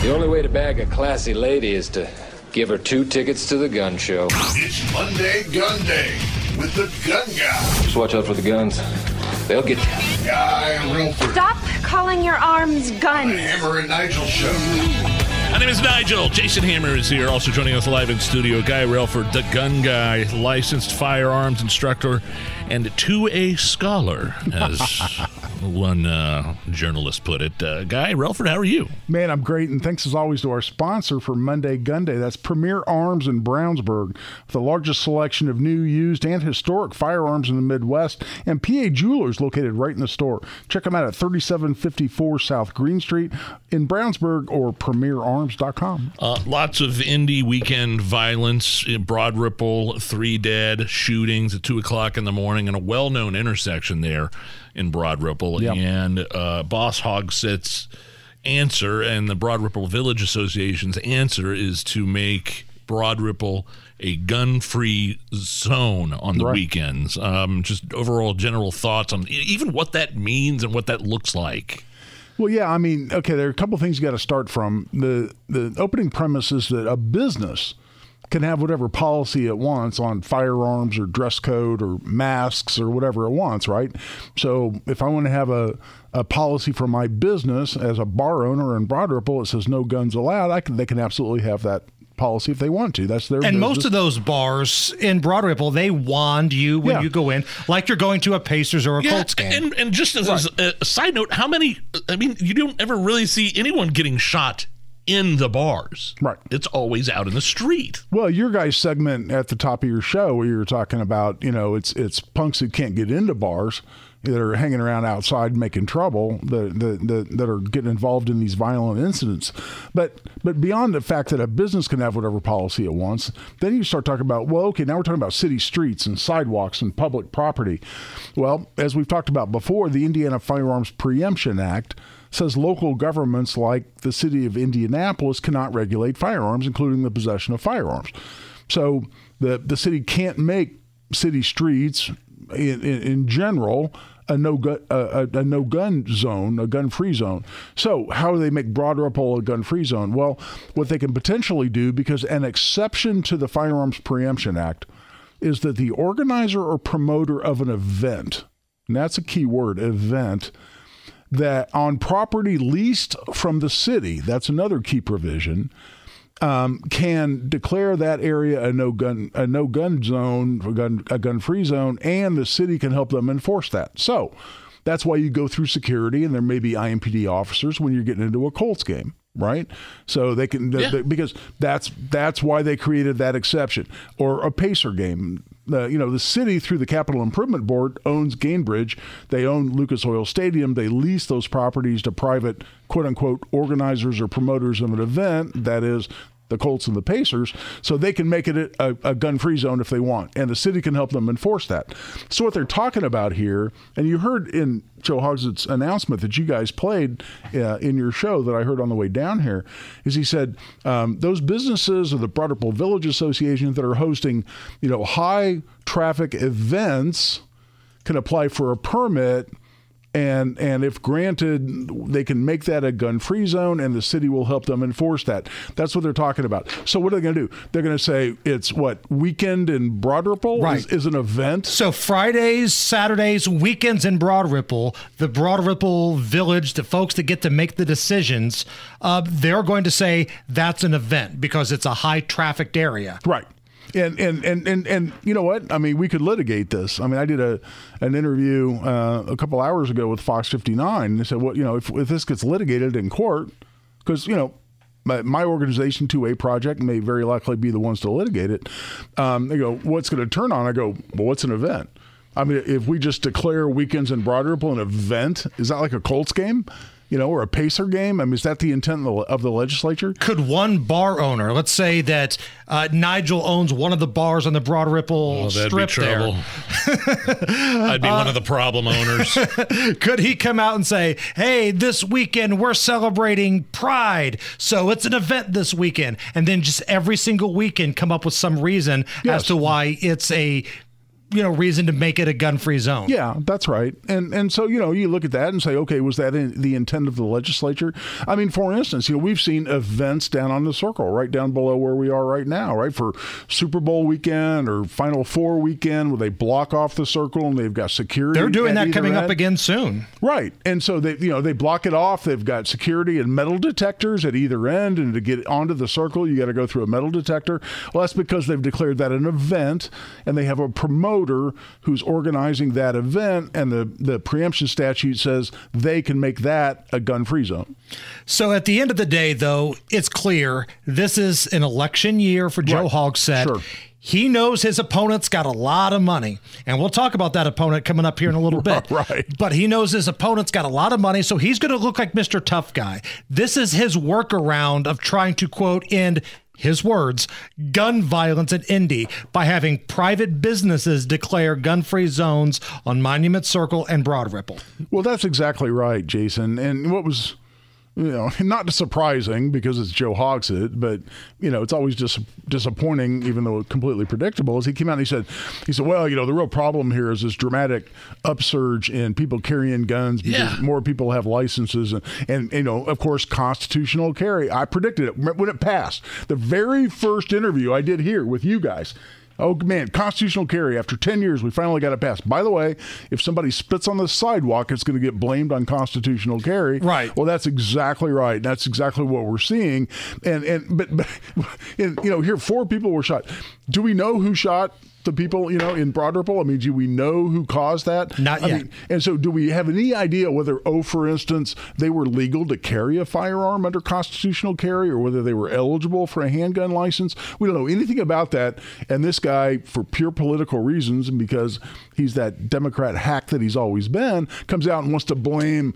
The only way to bag a classy lady is to give her 2 tickets to the gun show. It's Monday Gun Day with the Gun Guy. Just watch out for the guns. They'll get you. Guy Relford. Stop calling your arms guns. The Hammer and Nigel Show. My name is Nigel. Jason Hammer is here. Also joining us live in studio, Guy Relford, the Gun Guy, licensed firearms instructor and 2A scholar, as one journalist put it. Guy Relford, how are you? Man, I'm great, and thanks as always to our sponsor for Monday Gun Day. That's Premier Arms in Brownsburg, with the largest selection of new, used, and historic firearms in the Midwest, and PA Jewelers located right in the store. Check them out at 3754 South Green Street in Brownsburg or premierarms.com. Lots of indie weekend violence in Broad Ripple, 3 dead, shootings at 2 o'clock in the morning, in a well-known intersection there in Broad Ripple. Yep. And Boss Hogsit's answer and the Broad Ripple Village Association's answer is to make Broad Ripple a gun-free zone on the weekends. Just overall general thoughts on even what that means and what that looks like. Well, yeah, I mean, okay, there are a couple things you got to start from. The opening premise is that a business can have whatever policy it wants on firearms or dress code or masks or whatever it wants, right? So if I want to have a policy for my business as a bar owner in Broad Ripple, it says no guns allowed, they can absolutely have that policy if they want to. That's their business. Most of those bars in Broad Ripple, they wand you when you go in, like you're going to a Pacers or a Colts game. And just as a side note, how many, I mean, you don't ever really see anyone getting shot in the bars. Right. It's always out in the street. Well, your guys' segment at the top of your show where you were talking about, you know, it's punks who can't get into bars that are hanging around outside making trouble, that are getting involved in these violent incidents. But beyond the fact that a business can have whatever policy it wants, then you start talking about, well, okay, now we're talking about city streets and sidewalks and public property. Well, as we've talked about before, the Indiana Firearms Preemption Act says local governments like the city of Indianapolis cannot regulate firearms, including the possession of firearms. So the city can't make city streets in general a no-gun zone, a gun-free zone. So how do they make Broad Ripple a gun-free zone? Well, what they can potentially do, because an exception to the Firearms Preemption Act is that the organizer or promoter of an event, and that's a key word, event, that on property leased from the city, that's another key provision, can declare that area a no gun zone, a gun-free zone, and the city can help them enforce that. So that's why you go through security, and there may be IMPD officers when you're getting into a Colts game, right? So they can, because that's why they created that exception. Or a Pacer game. You know, the city, through the Capital Improvement Board, owns Gainbridge. They own Lucas Oil Stadium. They lease those properties to private, quote-unquote, organizers or promoters of an event, that is, the Colts and the Pacers, so they can make it a gun-free zone if they want, and the city can help them enforce that. So what they're talking about here, and you heard in Joe Hogsit's announcement that you guys played in your show that I heard on the way down here, is he said those businesses or the Broad Ripple Village Association that are hosting, you know, high-traffic events can apply for a permit. And if granted, they can make that a gun-free zone, and the city will help them enforce that. That's what they're talking about. So what are they going to do? They're going to say it's, what, weekend in Broad Ripple is an event? So Fridays, Saturdays, weekends in Broad Ripple, the Broad Ripple Village, the folks that get to make the decisions, they're going to say that's an event because it's a high-trafficked area. Right. And you know what? I mean, we could litigate this. I mean, I did an interview a couple hours ago with Fox 59, and they said, well, you know, if this gets litigated in court, because, you know, my organization, 2A Project, may very likely be the ones to litigate it. They go, what's going to turn on? I go, well, what's an event? I mean, if we just declare weekends in Broad Ripple an event, is that like a Colts game? you know, or a pacer game? I mean, is that the intent of the legislature? Could one bar owner, let's say that Nigel owns one of the bars on the Broad Ripple Strip there. I'd be one of the problem owners. Could he come out and say, hey, this weekend we're celebrating Pride, so it's an event this weekend, and then just every single weekend come up with some reason as to why it's a reason to make it a gun-free zone. Yeah, that's right. And so, you look at that and say, okay, was that the intent of the legislature? I mean, for instance, we've seen events down on the circle, right down below where we are right now, right? For Super Bowl weekend or Final Four weekend, where they block off the circle and they've got security. They're doing that coming up again soon. Right. And so they block it off. They've got security and metal detectors at either end. And to get onto the circle, you got to go through a metal detector. Well, that's because they've declared that an event and they have a promoter who's organizing that event, and the preemption statute says they can make that a gun-free zone. So at the end of the day, though, it's clear this is an election year for Joe Hogsett. Sure. He knows his opponent's got a lot of money, and we'll talk about that opponent coming up here in a little bit. Right. But he knows his opponent's got a lot of money, so he's going to look like Mr. Tough Guy. This is his workaround of trying to, quote, end his words, gun violence in Indy by having private businesses declare gun-free zones on Monument Circle and Broad Ripple. Well, that's exactly right, Jason. And what was, not surprising because it's Joe Hogsett, but, it's always just disappointing, even though completely predictable, is he came out and he said, well, the real problem here is this dramatic upsurge in people carrying guns because more people have licenses and of course, constitutional carry. I predicted it when it passed. The very first interview I did here with you guys, oh, man, constitutional carry. After 10 years, we finally got it passed. By the way, if somebody spits on the sidewalk, it's going to get blamed on constitutional carry. Right. Well, that's exactly right. That's exactly what we're seeing. But here, 4 people were shot. Do we know who shot the people, in Broad Ripple? I mean, do we know who caused that? Not yet. And so do we have any idea whether, for instance, they were legal to carry a firearm under constitutional carry or whether they were eligible for a handgun license? We don't know anything about that. And this guy, for pure political reasons and because he's that Democrat hack that he's always been, comes out and wants to blame,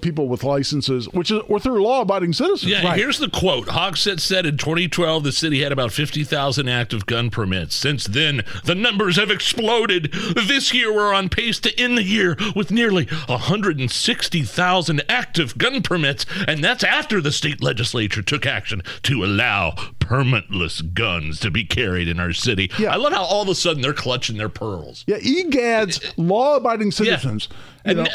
people with licenses, which is, or through law-abiding citizens. Yeah, right. Here's the quote. Hogsett said in 2012 the city had about 50,000 active gun permits. Since then, the numbers have exploded. This year, we're on pace to end the year with nearly 160,000 active gun permits, and that's after the state legislature took action to allow permitless guns to be carried in our city. Yeah. I love how all of a sudden they're clutching their pearls. Yeah, EGAD's law-abiding citizens. Yeah. And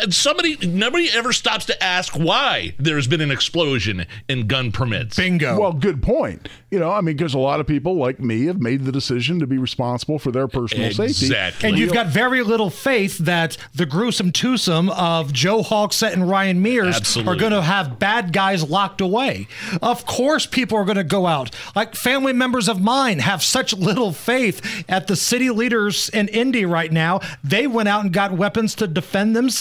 nobody ever stops to ask why there's been an explosion in gun permits. Bingo. Well, good point. Because a lot of people like me have made the decision to be responsible for their personal safety. Exactly. And you've got very little faith that the gruesome twosome of Joe Hogsett and Ryan Mears are going to have bad guys locked away. Of course people are going to go out. Like family members of mine have such little faith at the city leaders in Indy right now. They went out and got weapons to defend themselves.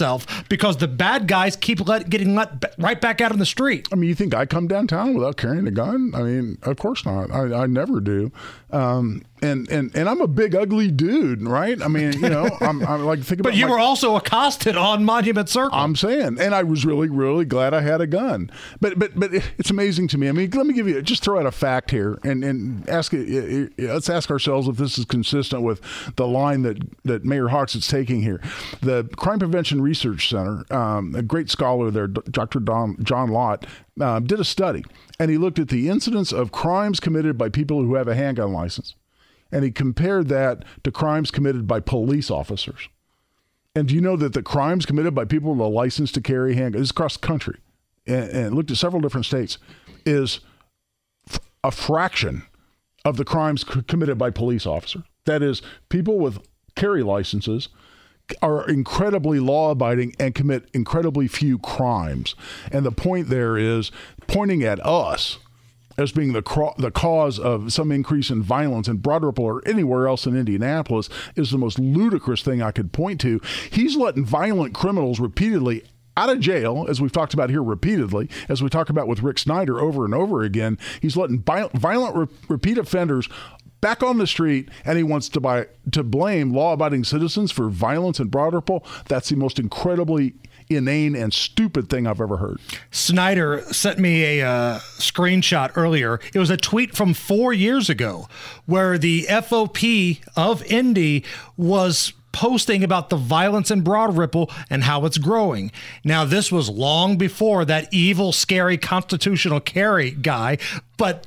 Because the bad guys keep getting let right back out on the street. I mean, you think I come downtown without carrying a gun? I mean, of course not. I never do. And I'm a big ugly dude, right? I mean, I'm like thinking about. But you were also accosted on Monument Circle. I'm saying, and I was really, really glad I had a gun. But it's amazing to me. I mean, let me give you just throw out a fact here and ask it. Let's ask ourselves if this is consistent with the line that Mayor Hogsett's taking here. The Crime Prevention Research Center, a great scholar there, Dr. John Lott, did a study, and he looked at the incidence of crimes committed by people who have a handgun license, and he compared that to crimes committed by police officers. And do you know that the crimes committed by people with a license to carry handguns, is across the country, and looked at several different states, is a fraction of the crimes committed by police officers. That is, people with carry licenses are incredibly law-abiding and commit incredibly few crimes. And the point there is pointing at us as being the cause of some increase in violence in Broad Ripple or anywhere else in Indianapolis is the most ludicrous thing I could point to. He's letting violent criminals repeatedly out of jail, as we've talked about here repeatedly, as we talk about with Rick Snyder over and over again. He's letting violent repeat offenders back on the street, and he wants to blame law-abiding citizens for violence in Broad Ripple. That's the most incredibly inane and stupid thing I've ever heard. Snyder sent me a screenshot earlier. It was a tweet from 4 years ago where the FOP of Indy was posting about the violence in Broad Ripple and how it's growing. Now, this was long before that evil, scary constitutional carry guy, but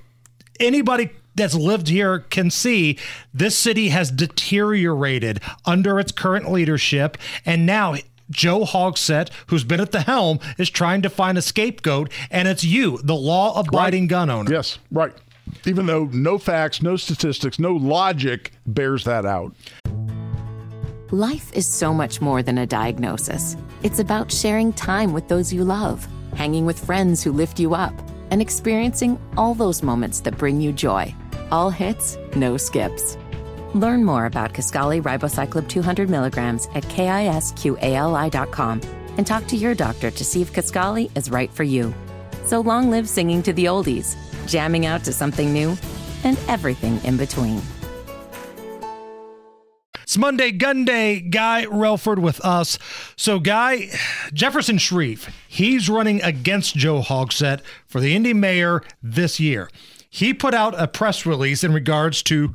anybody that's lived here can see this city has deteriorated under its current leadership. And now Joe Hogsett, who's been at the helm, is trying to find a scapegoat. And it's you, the law-abiding gun owner. Yes, right. Even though no facts, no statistics, no logic bears that out. Life is so much more than a diagnosis. It's about sharing time with those you love, hanging with friends who lift you up, and experiencing all those moments that bring you joy. All hits, no skips. Learn more about Kisqali Ribociclib 200 milligrams at KISQALI.com and talk to your doctor to see if Kisqali is right for you. So long live singing to the oldies, jamming out to something new, and everything in between. It's Monday Gun Day. Guy Relford with us. So, Guy, Jefferson Shreve, he's running against Joe Hogsett for the Indy mayor this year. He put out a press release in regards to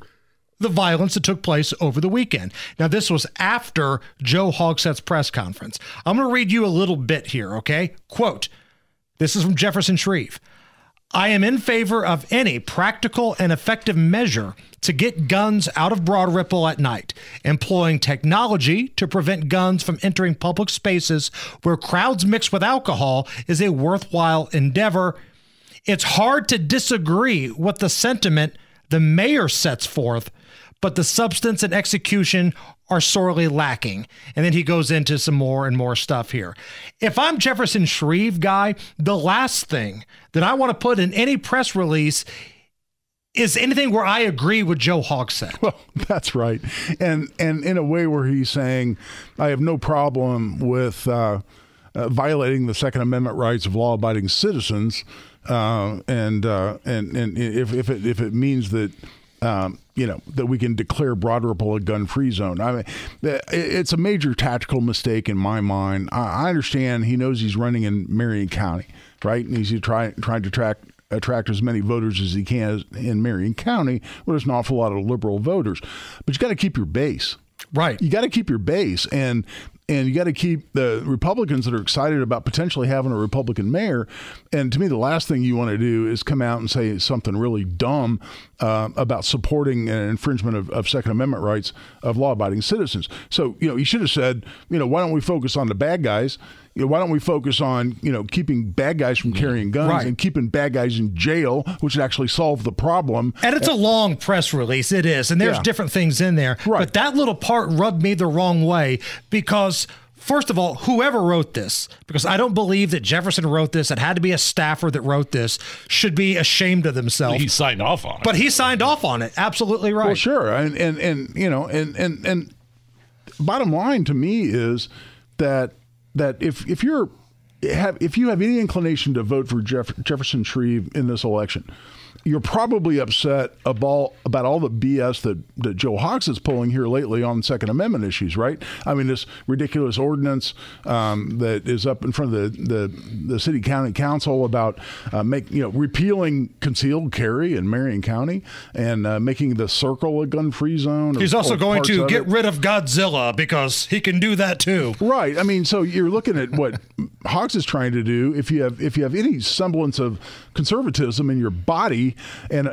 the violence that took place over the weekend. Now, this was after Joe Hogsett's press conference. I'm going to read you a little bit here, okay? Quote, this is from Jefferson Shreve. I am in favor of any practical and effective measure to get guns out of Broad Ripple at night, employing technology to prevent guns from entering public spaces where crowds mix with alcohol is a worthwhile endeavor. It's hard to disagree with the sentiment the mayor sets forth, but the substance and execution are sorely lacking. And then he goes into some more and more stuff here. If I'm Jefferson Shreve, Guy, the last thing that I want to put in any press release is anything where I agree with Joe Hogsett. Well, that's right. And in a way where he's saying, I have no problem with violating the Second Amendment rights of law-abiding citizens. And if it means that, that we can declare Broad Ripple a gun-free zone. I mean, it's a major tactical mistake in my mind. I understand he knows he's running in Marion County, right? And he's trying to attract as many voters as he can in Marion County, where there's an awful lot of liberal voters. But you got to keep your base. Right. You got to keep your base. And you got to keep the Republicans that are excited about potentially having a Republican mayor. And to me, the last thing you want to do is come out and say something really dumb about supporting an infringement of Second Amendment rights of law-abiding citizens. So, you should have said, why don't we focus on the bad guys? Why don't we focus on, keeping bad guys from carrying guns and keeping bad guys in jail, which would actually solve the problem. And it's a long press release. It is. And there's different things in there. Right. But that little part rubbed me the wrong way because, first of all, whoever wrote this, because I don't believe that Jefferson wrote this. It had to be a staffer that wrote this, should be ashamed of themselves. He signed off on it. But he signed off on it. Absolutely right. Well, sure. And bottom line to me is that if you have any inclination to vote for Jefferson Shreve in this election, you're probably upset about all the BS that Joe Hogsett is pulling here lately on Second Amendment issues, right? I mean, this ridiculous ordinance that is up in front of the city county council about repealing concealed carry in Marion County and making the circle a gun-free zone. He's also going to get rid of Godzilla because he can do that too. Right. I mean, so you're looking at what Hogs is trying to do. If you have any semblance of conservatism in your body, and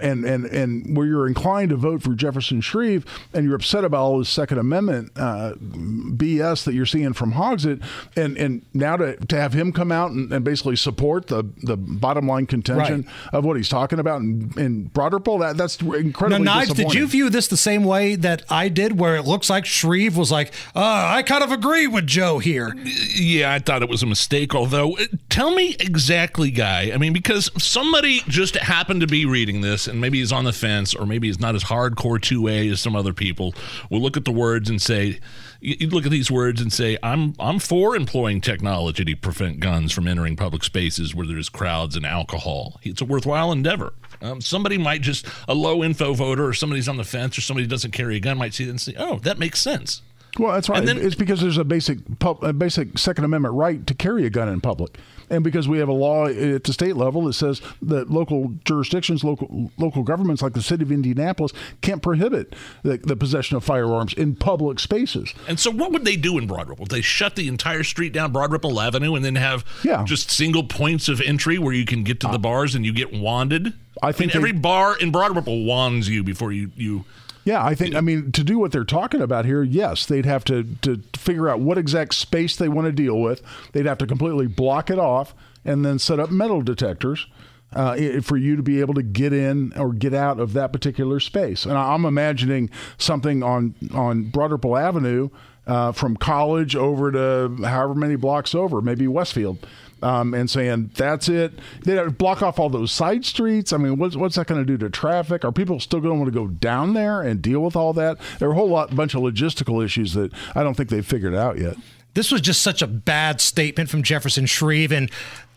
where you're inclined to vote for Jefferson Shreve, and you're upset about all this Second Amendment BS that you're seeing from Hogsett, and now to have him come out and basically support the bottom line contention of what he's talking about in Broad Ripple, that's incredibly disappointing. Now, Nige, did you view this the same way that I did, where it looks like Shreve was like, I kind of agree with Joe here? Yeah, I thought it was a mistake. Although, tell me exactly, Guy. I mean, because somebody just happened to be reading this, and maybe he's on the fence, or maybe he's not as hardcore 2A as some other people. We'll look at the words and say, you look at these words and say, I'm for employing technology to prevent guns from entering public spaces where there's crowds and alcohol. It's a worthwhile endeavor. Somebody might just, a low info voter, or somebody's on the fence, or somebody who doesn't carry a gun might see it and say, oh, that makes sense. Well, that's right. Then, it's because there's a basic Second Amendment right to carry a gun in public. And because we have a law at the state level that says that local jurisdictions, local governments like the city of Indianapolis can't prohibit the possession of firearms in public spaces. And so what would they do in Broad Ripple? Would they shut the entire street down, Broad Ripple Avenue, and then have just single points of entry where you can get to the bars and you get wanded? I mean, every bar in Broad Ripple wands you before you Yeah, I think, I mean, to do what they're talking about here, yes, they'd have to figure out what exact space they want to deal with. They'd have to completely block it off and then set up metal detectors for you to be able to get in or get out of that particular space. And I'm imagining something on Broad Ripple Avenue from College over to however many blocks over, maybe Westfield. And saying, that's it. They block off all those side streets. I mean, what's that going to do to traffic? Are people still going to want to go down there and deal with all that? There are a whole bunch of logistical issues that I don't think they've figured out yet. This was just such a bad statement from Jefferson Shreve. And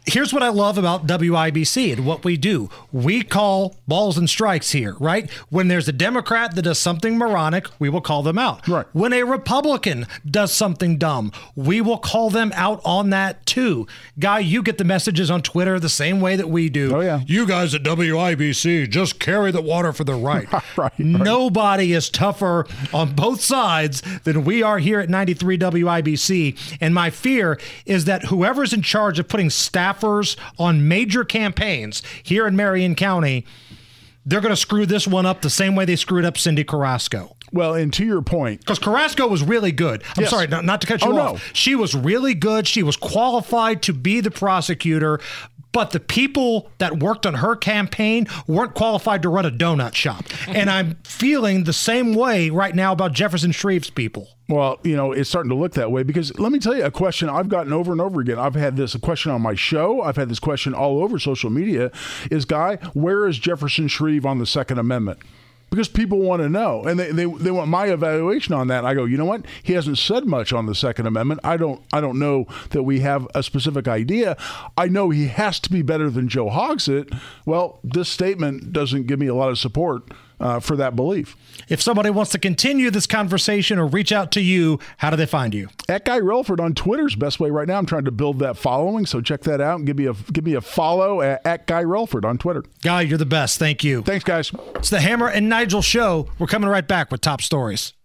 here's what I love about WIBC and what we do. We call balls and strikes here, right? When there's a Democrat that does something moronic, we will call them out. Right. When a Republican does something dumb, we will call them out on that too. Guy, you get the messages on Twitter the same way that we do. Oh, yeah. You guys at WIBC just carry the water for the right. Right. Nobody is tougher on both sides than we are here at 93 WIBC. And my fear is that whoever's in charge of putting staff on major campaigns here in Marion County, they're going to screw this one up the same way they screwed up Cindy Carrasco. Well, and to your point. Because Carrasco was really good. I'm sorry, not to cut you off. No. She was really good. She was qualified to be the prosecutor, but the people that worked on her campaign weren't qualified to run a donut shop. And I'm feeling the same way right now about Jefferson Shreve's people. Well, you know, it's starting to look that way because let me tell you a question I've gotten over and over again. I've had this question on my show. I've had this question all over social media is, Guy, where is Jefferson Shreve on the Second Amendment? Because people want to know, and they want my evaluation on that. I go, you know what? He hasn't said much on the Second Amendment. I don't know that we have a specific idea. I know he has to be better than Joe Hogsett. Well, this statement doesn't give me a lot of support for that belief. If somebody wants to continue this conversation or reach out to you, how do they find you? At Guy Relford on Twitter's best way right now. I'm trying to build that following, so check that out and give me a follow at Guy Relford on Twitter. Guy, you're the best. Thank you. Thanks, guys. It's the Hammer and Nigel Show. We're coming right back with top stories.